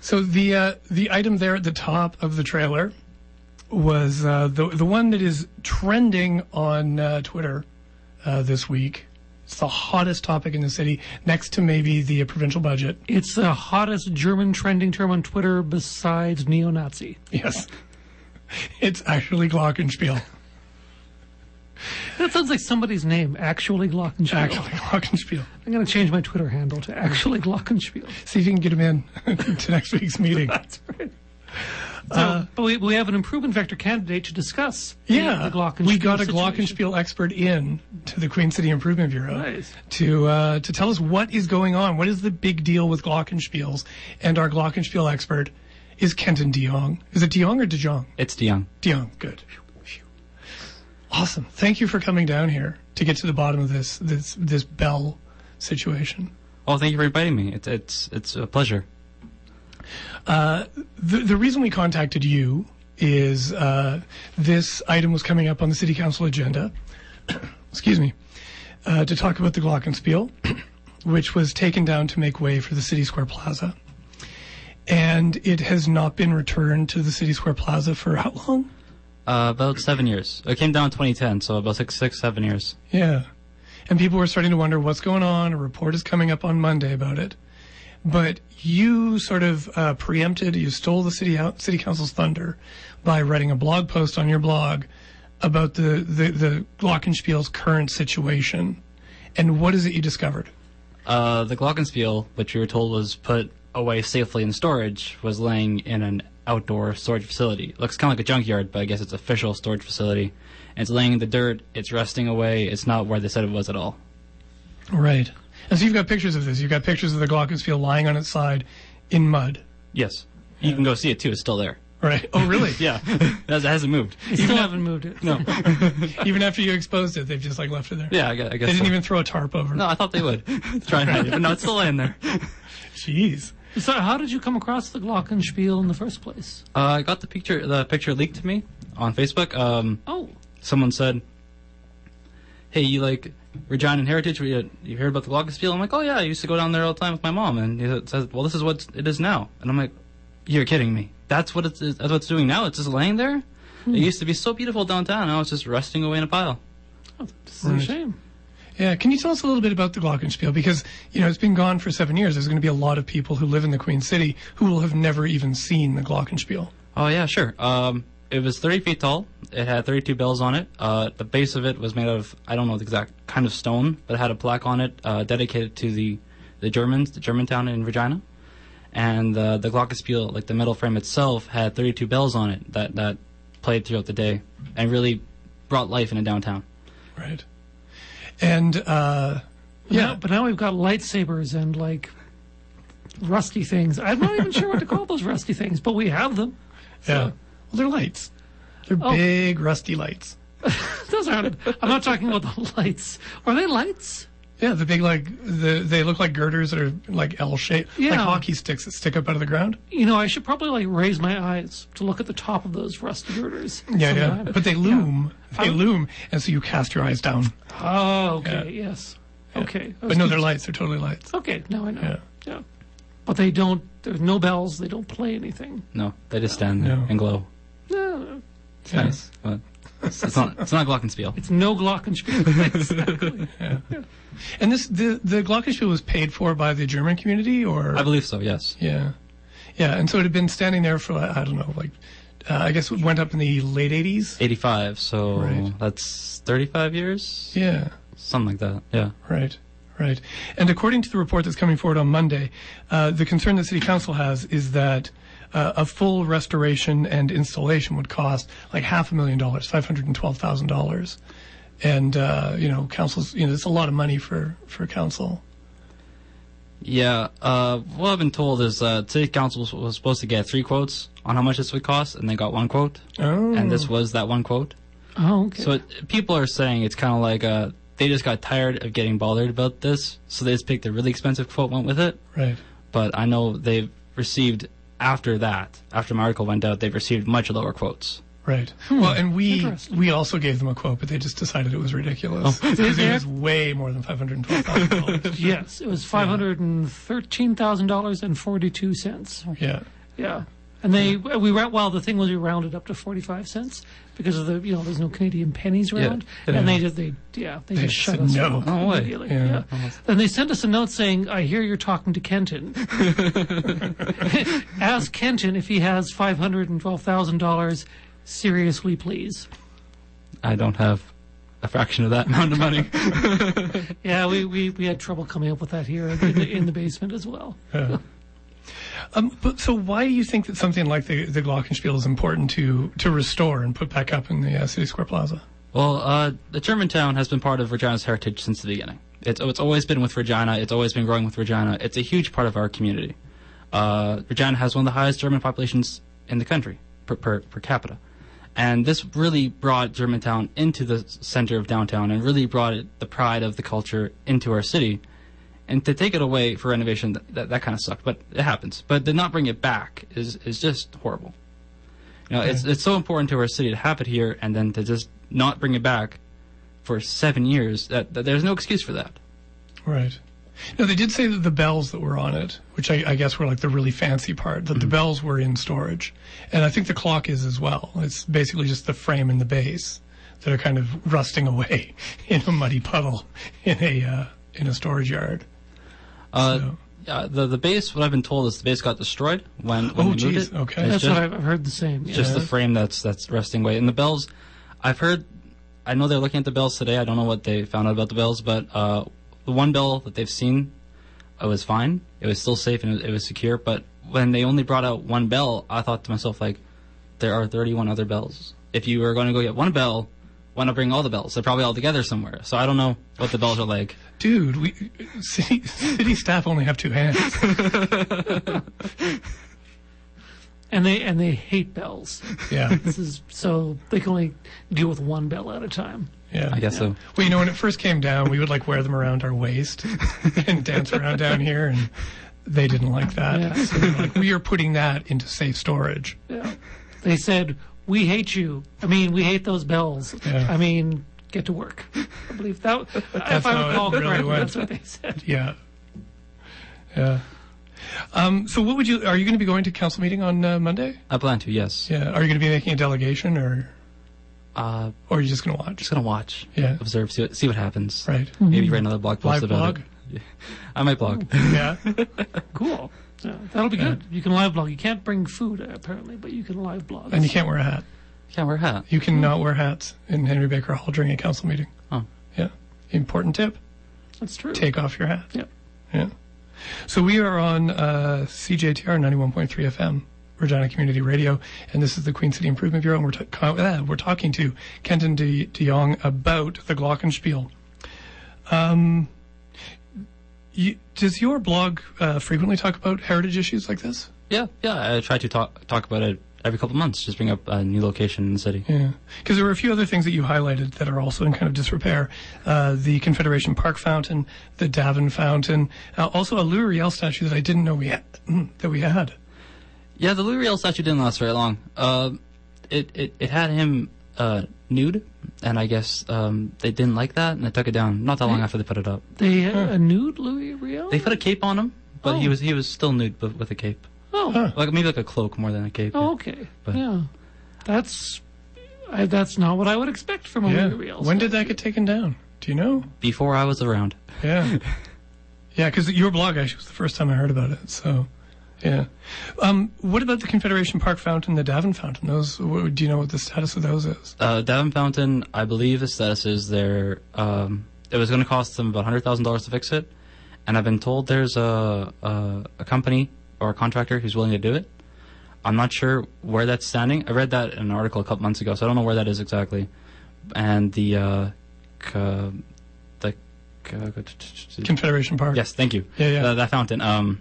So the uh, the item there at the top of the trailer was uh, the the one that is trending on uh, Twitter uh, this week. It's the hottest topic in the city, next to maybe the uh, provincial budget. It's the hottest German trending term on Twitter besides neo-Nazi. Yes, it's actually Glockenspiel. That sounds like somebody's name, actually Glockenspiel. Actually Glockenspiel. I'm going to change my Twitter handle to actually Glockenspiel. See if you can get him in to next week's meeting. That's right. So, uh, but we, we have an improvement vector candidate to discuss. Yeah, the, the Glockenspiel we got a situation. Glockenspiel expert in to the Queen City Improvement Bureau nice. to uh, to tell us what is going on. What is the big deal with Glockenspiels? And our Glockenspiel expert is Kenton De Jong. Is it De Jong or De Jong? It's De Jong. De Jong, good. Awesome. Thank you for coming down here to get to the bottom of this this this bell situation. Oh, thank you for inviting me. It's it's it's a pleasure. Uh, the the reason we contacted you is uh, this item was coming up on the city council agenda. Excuse me, uh, to talk about the Glockenspiel, which was taken down to make way for the City Square Plaza, and it has not been returned to the City Square Plaza for how long? Uh, about seven years. It came down in twenty ten, so about six, six, seven years. Yeah. And people were starting to wonder what's going on. A report is coming up on Monday about it. But you sort of uh, preempted, you stole the city, city council's thunder by writing a blog post on your blog about the, the, the Glockenspiel's current situation, and what is it you discovered? Uh, the Glockenspiel, which we were told was put away safely in storage, was laying in an outdoor storage facility. It looks kind of like a junkyard, but I guess it's official storage facility. And it's laying in the dirt, it's rusting away, it's not where they said it was at all. Right. And so you've got pictures of this. You've got pictures of the Glockenspiel lying on its side in mud. Yes. You yeah. can go see it, too. It's still there. Right. Oh, really? yeah. It hasn't moved. You still after, haven't moved it. No. Even after you exposed it, they've just, like, left it there. Yeah, I guess. I guess they didn't so. even throw a tarp over it. No, I thought they would. Try and hide it. But no, it's still laying there. Jeez. So how did you come across the Glockenspiel in the first place? Uh, I got the picture. The picture leaked to me on Facebook. Um, oh. Someone said, hey, you, like... Regina Heritage, we, uh, you heard about the Glockenspiel? I'm like, oh yeah, I used to go down there all the time with my mom. And he says, well, this is what it is now. And I'm like, you're kidding me. That's what it's, that's what it's doing now? It's just laying there? Hmm. It used to be so beautiful downtown. Now it's just rusting away in a pile. Oh, that's right. A shame. Yeah, can you tell us a little bit about the Glockenspiel? Because, you know, it's been gone for seven years. There's going to be a lot of people who live in the Queen City who will have never even seen the Glockenspiel. Oh yeah, sure. Um... It was thirty feet tall. It had thirty-two bells on it. Uh, the base of it was made of, I don't know the exact kind of stone, but it had a plaque on it uh, dedicated to the, the Germans, the Germantown in Regina. And uh, the Glockenspiel, like the metal frame itself, had thirty-two bells on it that, that played throughout the day and really brought life into downtown. Right. And, uh, yeah. Now, but now we've got lightsabers and, like, rusty things. I'm not even sure what to call those rusty things, but we have them. So. Yeah. Well, they're lights. They're oh. big, rusty lights. Those aren't. I'm not talking about the lights. Are they lights? Yeah, the big, like, the, they look like girders that are, like, L-shaped, yeah. like hockey sticks that stick up out of the ground. You know, I should probably, like, raise my eyes to look at the top of those rusty girders. Yeah, sometime. yeah. But they loom. Yeah. They I'm... loom, and so you cast your eyes down. Oh, okay, yeah. yes. Yeah. Okay. But no, they're lights. They're totally lights. Okay, now I know. Yeah. yeah. But they don't, there's no bells, they don't play anything. No, they just stand there no. and glow. No. It's yeah. nice, but it's, it's not it's not Glockenspiel. It's no Glockenspiel. Exactly. Yeah. Yeah. And this the the Glockenspiel was paid for by the German community, or I believe so, yes. Yeah. Yeah, and so it had been standing there for I don't know, like uh, I guess it went up in the late eighties. eighty-five, so right. that's thirty-five years? Yeah. Something like that. Yeah. Right. Right. And according to the report that's coming forward on Monday, uh, the concern that City Council has is that Uh, a full restoration and installation would cost like half a million dollars, five hundred and twelve thousand dollars, and uh, you know, council's you know, it's a lot of money for for council. Yeah, uh, what I've been told is uh, city council was, was supposed to get three quotes on how much this would cost, and they got one quote, oh. and this was that one quote. Oh, okay. So it, people are saying it's kind of like uh, they just got tired of getting bothered about this, so they just picked a really expensive quote, went with it. Right. But I know they've received. After that, after my article went out, they've received much lower quotes. Right. Hmm. Well, and we we also gave them a quote, but they just decided it was ridiculous. Oh. Because it was way more than five hundred twelve thousand dollars. Yes, it was five hundred thirteen thousand dollars and forty-two cents. Yeah. Yeah. And they we well, the thing was we rounded up to forty-five cents because of the, you know, there's no Canadian pennies around. Yeah. And yeah. they they yeah, they, they just shut us no. oh, way. Yeah. Yeah. Yeah. And they sent us a note saying, "I hear you're talking to Kenton. Ask Kenton if he has five hundred twelve thousand dollars. Seriously, please." I don't have a fraction of that amount of money. yeah, we, we, we had trouble coming up with that here in the, in the basement as well. Yeah. Um, but so why do you think that something like the, the Glockenspiel is important to, to restore and put back up in the uh, City Square Plaza? Well, uh, the Germantown has been part of Regina's heritage since the beginning. It's, it's always been with Regina. It's always been growing with Regina. It's a huge part of our community. Uh, Regina has one of the highest German populations in the country per, per, per capita. And this really brought Germantown into the center of downtown and really brought it, the pride of the culture into our city. And to take it away for renovation, that, that, that kind of sucked, but it happens. But to not bring it back is, is just horrible. You know, okay. it's it's so important to our city to have it here, and then to just not bring it back for seven years, that, that there's no excuse for that. Right. Now, they did say that the bells that were on it, which I, I guess were like the really fancy part, that mm-hmm. the bells were in storage. And I think the clock is as well. It's basically just the frame and the base that are kind of rusting away in a muddy puddle in a uh, in a storage yard. Uh, so. yeah, the the base. What I've been told is the base got destroyed when, when oh, we geez. moved it. Okay, that's just, what I've heard the same. It's yeah. just the frame that's that's resting away, and the bells. I've heard, I know they're looking at the bills today. I don't know what they found out about the bills, but uh, the one bill that they've seen, it was fine. It was still safe and it was secure. But when they only brought out one bell, I thought to myself, like, there are thirty-one other bells. If you were going to go get one bell, why not bring all the bells? They're probably all together somewhere. So I don't know what the bells are like. Dude, we city, city staff only have two hands. And they and they hate bells. Yeah. This is so they can only deal with one bell at a time. Yeah, I guess yeah. so. Well, you know, when it first came down, we would like wear them around our waist and dance around down here, and they didn't like that. Yeah. So they were like, we are putting that into safe storage. Yeah. They said, "We hate you. I mean, we hate those bells. Yeah. I mean, get to work." I believe that. If I recall correctly, that's what they said. Yeah. Yeah. Um, so, what would you? Are you going to be going to council meeting on uh, Monday? I plan to. Yes. Yeah. Are you going to be making a delegation, or? Uh, or you're just going to watch? Just going to watch. Yeah. Observe, see what, see what happens. Right. Mm-hmm. Maybe write another blog post live about blog? It. I might blog. Yeah. Cool. Yeah, that'll be yeah. good. You can live blog. You can't bring food, apparently, but you can live blog. And you can't wear a hat. You can't wear a hat. You cannot mm-hmm. wear hats in Henry Baker Hall during a council meeting. Oh. Yeah. Important tip. That's true. Take off your hat. Yeah. Yeah. So we are on uh, C J T R ninety-one point three F M. Regina Community Radio, and this is the Queen City Improvement Bureau, and we're, t- we're talking to Kenton De-, De Jong about the Glockenspiel. Um, you, does your blog uh, frequently talk about heritage issues like this? Yeah, yeah, I try to talk talk about it every couple of months, just bring up a new location in the city. Yeah, because there were a few other things that you highlighted that are also in kind of disrepair. Uh, the Confederation Park fountain, the Davin fountain, uh, also a Louis Riel statue that I didn't know we had, that we had. Yeah, the Louis Riel statue didn't last very long. Uh, it, it it had him uh, nude, and I guess um, they didn't like that, and they took it down not that long they, after they put it up. They had huh. a nude Louis Riel? They put a cape on him, but oh. he was he was still nude but with a cape. Oh. Huh. Like maybe like a cloak more than a cape. Oh, okay. But yeah. That's I, that's not what I would expect from a yeah. Louis Riel statue. When did that get taken down? Do you know? Before I was around. Yeah. Yeah, because your blog actually was the first time I heard about it, so... Yeah. Um, what about the Confederation Park fountain, the Davin fountain? Those, what, do you know what the status of those is? Uh, Davin fountain, I believe the status is there. Um, it was going to cost them about one hundred thousand dollars to fix it, and I've been told there's a, a a company or a contractor who's willing to do it. I'm not sure where that's standing. I read that in an article a couple months ago, so I don't know where that is exactly. And the uh, c- the c- Confederation Park. Yes, thank you. Yeah, yeah. Uh, that fountain. Um.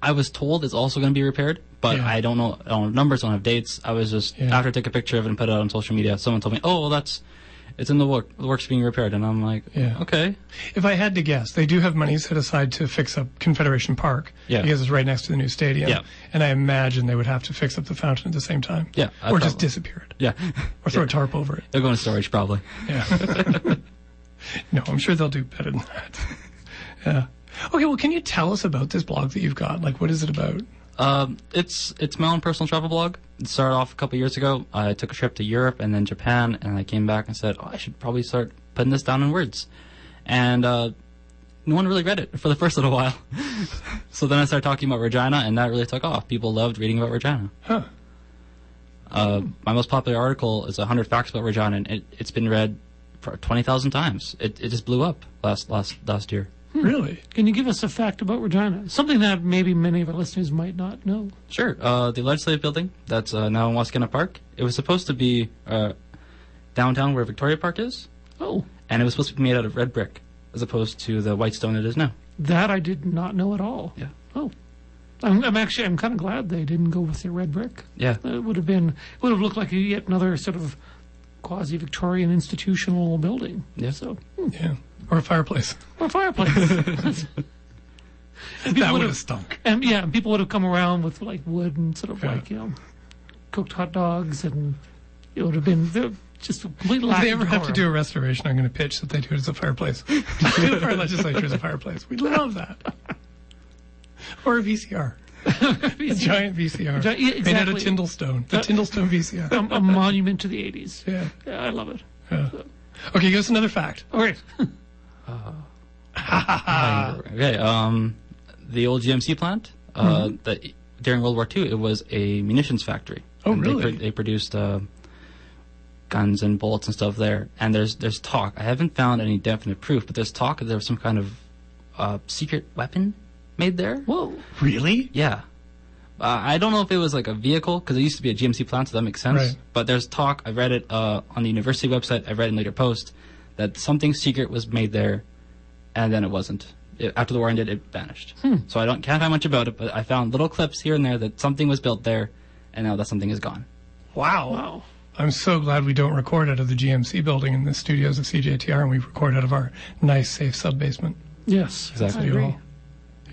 I was told it's also going to be repaired, but yeah. I don't know, I don't, numbers don't have dates. I was just, yeah. after I took a picture of it and put it out on social media, someone told me, oh, well, that's, it's in the work, the work's being repaired. And I'm like, yeah. okay. If I had to guess, they do have money set aside to fix up Confederation Park, yeah. because it's right next to the new stadium. Yeah. And I imagine they would have to fix up the fountain at the same time. Yeah. I'd or probably. Just disappear it. Yeah. Or throw yeah. a tarp over it. They'll go into storage, probably. Yeah. No, I'm sure they'll do better than that. Yeah. Okay, well, can you tell us about this blog that you've got? Like, what is it about? Um, it's it's my own personal travel blog. It started off a couple years ago. I took a trip to Europe and then Japan, and I came back and said, oh, I should probably start putting this down in words. And uh, no one really read it for the first little while. So then I started talking about Regina, and that really took off. People loved reading about Regina. Huh. Uh, my most popular article is one hundred Facts About Regina, and it, it's been read twenty thousand times. It it just blew up last last last year. Hmm. Really? Can you give us a fact about Regina? Something that maybe many of our listeners might not know. Sure. Uh, the Legislative Building, that's uh, now in Waskana Park, it was supposed to be uh, downtown where Victoria Park is. Oh. And it was supposed to be made out of red brick, as opposed to the white stone it is now. That I did not know at all. Yeah. Oh. I'm, I'm actually, I'm kind of glad they didn't go with the red brick. Yeah. It would have been, it would have looked like yet another sort of quasi-Victorian institutional building. Yeah. So, hmm. Yeah. Or a fireplace. Or a fireplace. That would have stunk. And yeah, people would have come around with like wood and sort of yeah. like, you know, cooked hot dogs, and it would have been just a complete lack of. If they ever have to do a restoration, I'm going to pitch that they do it as a fireplace. Just do it for our legislature as a fireplace. We'd love that. Or a V C R. V C R. A giant V C R. A giant, yeah, exactly. Made out of Tyndal Stone. The uh, Tyndal Stone V C R. A, a monument to the eighties. Yeah. Yeah, I love it. Yeah. So. Okay, give us another fact. All right. Uh, okay, um, the old G M C plant, uh, mm-hmm. that during World War Two, it was a munitions factory. Oh, and really? They, pr- they produced uh, guns and bullets and stuff there. And there's there's talk. I haven't found any definite proof, but there's talk that there was some kind of uh, secret weapon made there. Whoa. Really? Yeah. Uh, I don't know if it was like a vehicle, because it used to be a G M C plant, so that makes sense. Right. But there's talk, I read it uh, on the university website, I read in later post, that something secret was made there, and then it wasn't. It, after the war ended, it vanished. Hmm. So I don't can't find much about it, but I found little clips here and there that something was built there, and now that something is gone. Wow. Wow. I'm so glad we don't record out of the G M C building in the studios of C J T R, and we record out of our nice, safe sub-basement. Yes. Exactly. I agree.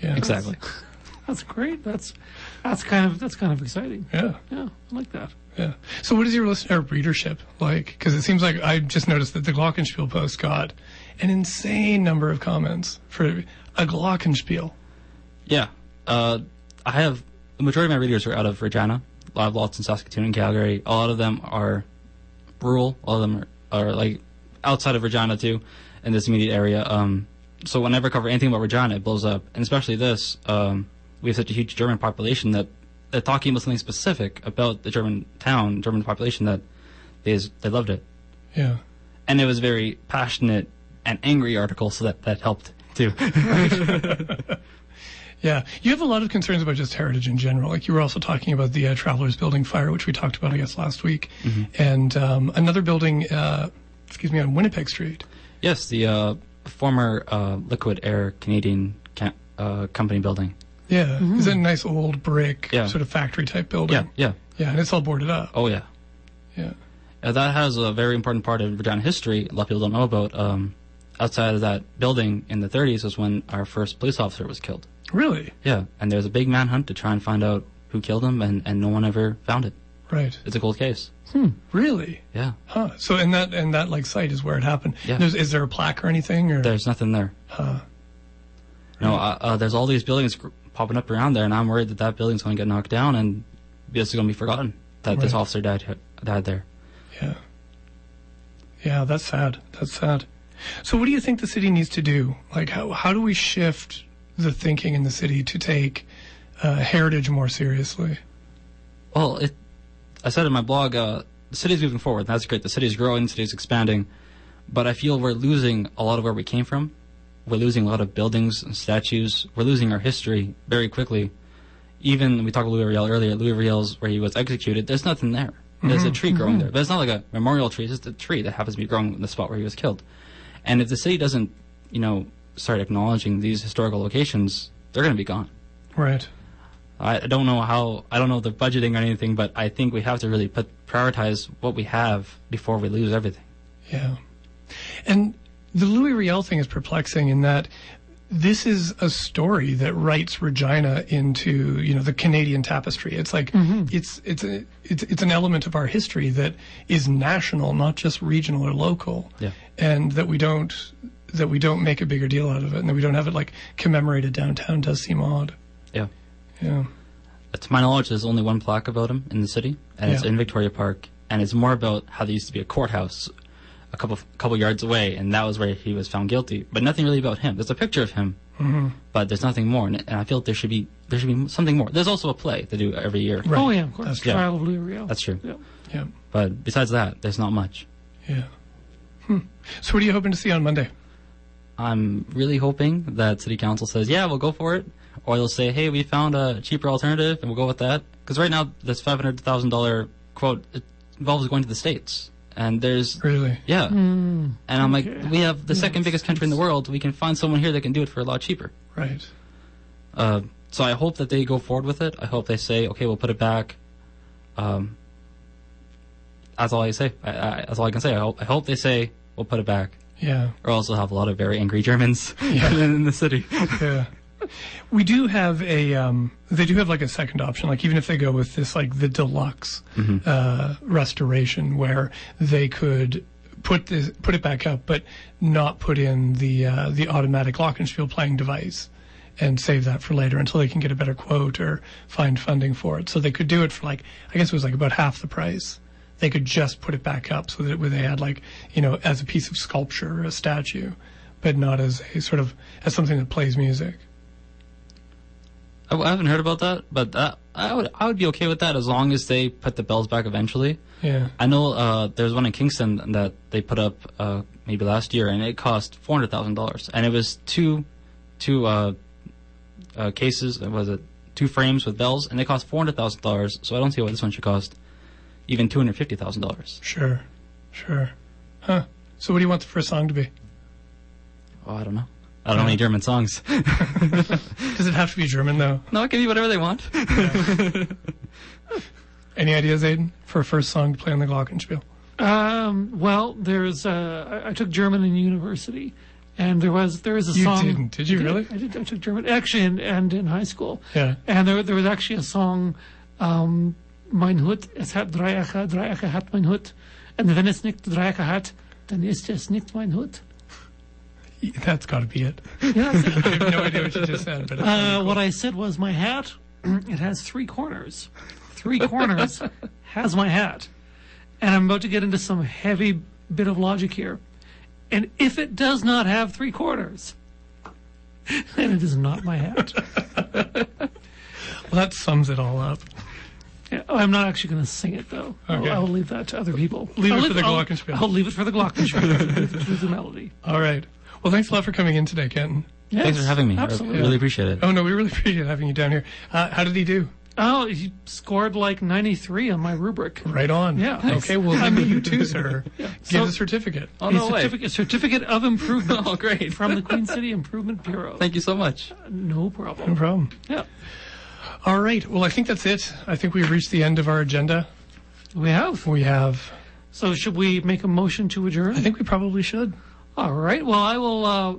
Yeah. Exactly. That's, that's great. That's... That's kind of that's kind of exciting. Yeah, yeah, I like that. Yeah. So, what is your listener readership like? Because it seems like I just noticed that the Glockenspiel post got an insane number of comments for a Glockenspiel. Yeah, uh, I have the majority of my readers are out of Regina. I have lots in Saskatoon and Calgary. A lot of them are rural. A lot of them are, are like outside of Regina too, in this immediate area. Um, so whenever I cover anything about Regina, it blows up, and especially this. Um, We have such a huge German population that they're talking about something specific about the German town, German population, that they, is, they loved it. Yeah. And it was a very passionate and angry article, so that, that helped too. Yeah. You have a lot of concerns about just heritage in general. Like you were also talking about the uh, Travelers Building fire, which we talked about, I guess, last week. Mm-hmm. And um, another building, uh, excuse me, on Winnipeg Street. Yes, the uh, former uh, Liquid Air Canadian ca- uh, company building. Yeah, mm-hmm. It's a nice old brick yeah. sort of factory-type building. Yeah, yeah. Yeah, and it's all boarded up. Oh, yeah. Yeah. Uh, that has a very important part of Regina history a lot of people don't know about. Um, outside of that building in the thirties was when our first police officer was killed. Really? Yeah, and there's a big manhunt to try and find out who killed him, and, and no one ever found it. Right. It's a cold case. Hmm. Really? Yeah. Huh. So and that, and that like site is where it happened. Yeah. There's, is there a plaque or anything? Or? There's nothing there. Huh. Really? No, uh, uh, there's all these buildings... Gr- popping up around there, and I'm worried that that building's going to get knocked down, and this is going to be forgotten that right. this officer died died there. Yeah. Yeah, that's sad. That's sad. So what do you think the city needs to do? Like, how how do we shift the thinking in the city to take uh, heritage more seriously? Well, it, I said in my blog, uh, the city's moving forward, and that's great. The city's growing, the city's expanding, but I feel we're losing a lot of where we came from. We're losing a lot of buildings and statues. We're losing our history very quickly. Even, we talked about Louis Riel earlier, Louis Riel's, where he was executed, there's nothing there. There's mm-hmm. a tree growing mm-hmm. there. But it's not like a memorial tree, it's just a tree that happens to be growing in the spot where he was killed. And if the city doesn't, you know, start acknowledging these historical locations, they're going to be gone. Right. I don't know how, I don't know the budgeting or anything, but I think we have to really put, prioritize what we have before we lose everything. Yeah. And... the Louis Riel thing is perplexing in that this is a story that writes Regina into, you know, the Canadian tapestry. It's like mm-hmm. it's it's a, it's it's an element of our history that is national, not just regional or local, yeah. and that we don't that we don't make a bigger deal out of it, and that we don't have it like commemorated downtown does seem odd. Yeah, yeah. To my knowledge, there's only one plaque about him in the city, and yeah. it's in Victoria Park, and it's more about how there used to be a courthouse a couple couple yards away, and that was where he was found guilty. But nothing really about him. There's a picture of him, mm-hmm. but there's nothing more. And, and I feel there should be there should be something more. There's also a play they do every year. Right. Oh yeah, of course. That's yeah. Trial of Louis Riel. That's true. Yeah. yeah. But besides that, there's not much. Yeah. Hmm. So what are you hoping to see on Monday? I'm really hoping that City Council says, yeah, we'll go for it. Or they'll say, hey, we found a cheaper alternative, and we'll go with that. Because right now, this five hundred thousand dollars quote it involves going to the States. And there's really yeah, mm. and I'm like, yeah. we have the yeah, second biggest country in the world. We can find someone here that can do it for a lot cheaper. Right. Uh, so I hope that they go forward with it. I hope they say, okay, we'll put it back. Um, that's all I say. I, I, that's all I can say. I hope. I hope they say we'll put it back. Yeah. Or else we'll have a lot of very angry Germans yeah. in the city. yeah. We do have a, um, they do have like a second option, like even if they go with this, like the deluxe mm-hmm. uh, restoration where they could put this, put it back up, but not put in the uh, the automatic Glockenspiel playing device and save that for later until they can get a better quote or find funding for it. So they could do it for like, I guess it was like about half the price. They could just put it back up so that they had like, you know, as a piece of sculpture or a statue, but not as a sort of, as something that plays music. I, I haven't heard about that, but that, I would I would be okay with that as long as they put the bells back eventually. Yeah. I know uh, there's one in Kingston that they put up uh, maybe last year, and it cost four hundred thousand dollars, and it was two two uh, uh, cases. Was it two frames with bells, and they cost four hundred thousand dollars? So I don't see why this one should cost even two hundred fifty thousand dollars. Sure, sure. Huh. So what do you want the first song to be? Oh, I don't know. I don't know any German songs. Does it have to be German, though? No, it can be whatever they want. Yeah. Any ideas, Aidan, for a first song to play on the Glockenspiel? Um, well, there's... Uh, I, I took German in university, and there was there was a you song... You didn't, did you I did, really? I did. I took German, actually, and, and in high school. Yeah. And there there was actually a song, um, Mein Hut, es hat drei Ecken, drei Ecken hat mein Hut, and wenn es nicht drei Ecken hat, dann ist es nicht mein Hut. That's got to be it. Yeah, that's it. I have no idea what you just said. But uh, cool. What I said was my hat, it has three corners. Three corners has my hat. And I'm about to get into some heavy bit of logic here. And if it does not have three corners, then it is not my hat. Well, that sums it all up. Yeah, oh, I'm not actually going to sing it, though. Okay. I'll, I'll leave that to other people. Leave I'll it leave, for the Glockenspiel. I'll, I'll leave it for the Glockenspiel. Choose the melody. All right. Well, thanks a lot for coming in today, Kenton. Yes, thanks for having me. Absolutely. I really appreciate it. Oh, no, we really appreciate having you down here. Uh, how did he do? Oh, he scored like ninety-three on my rubric. Right on. Yeah. Nice. Okay, well, I mean, you too, sir. Yeah. Get so, a certificate. Oh, no way. Certificate, certificate of improvement. Oh, great. From the Queen City Improvement Bureau. Thank you so much. Uh, no problem. No problem. Yeah. All right. Well, I think that's it. I think we've reached the end of our agenda. We have. We have. So should we make a motion to adjourn? I think we probably should. All right. Well, I will. Uh,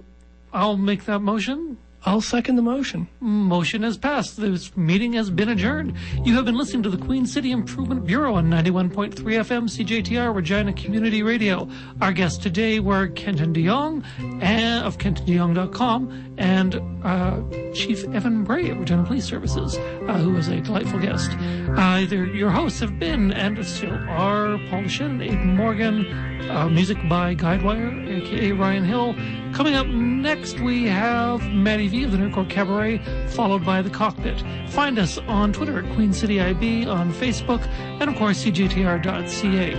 I'll make that motion. I'll second the motion. Motion has passed. This meeting has been adjourned. You have been listening to the Queen City Improvement Bureau on ninety-one point three F M C J T R Regina Community Radio. Our guests today were Kenton De Jong and, of kenton de jong dot com and uh, Chief Evan Bray of Regina Police Services, uh, who was a delightful guest. Uh, your hosts have been and still are Paul Dechene, Aidan Morgan, uh, music by Guidewire, a k a. Ryan Hill. Coming up next, we have Maddie V of the Nerdcore Cabaret, followed by The Cockpit. Find us on Twitter at Queen City I B, on Facebook, and of course, C J T R dot C A.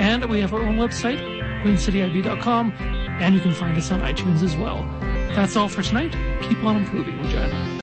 And we have our own website, queen city I B dot com, and you can find us on iTunes as well. That's all for tonight. Keep on improving, Regina.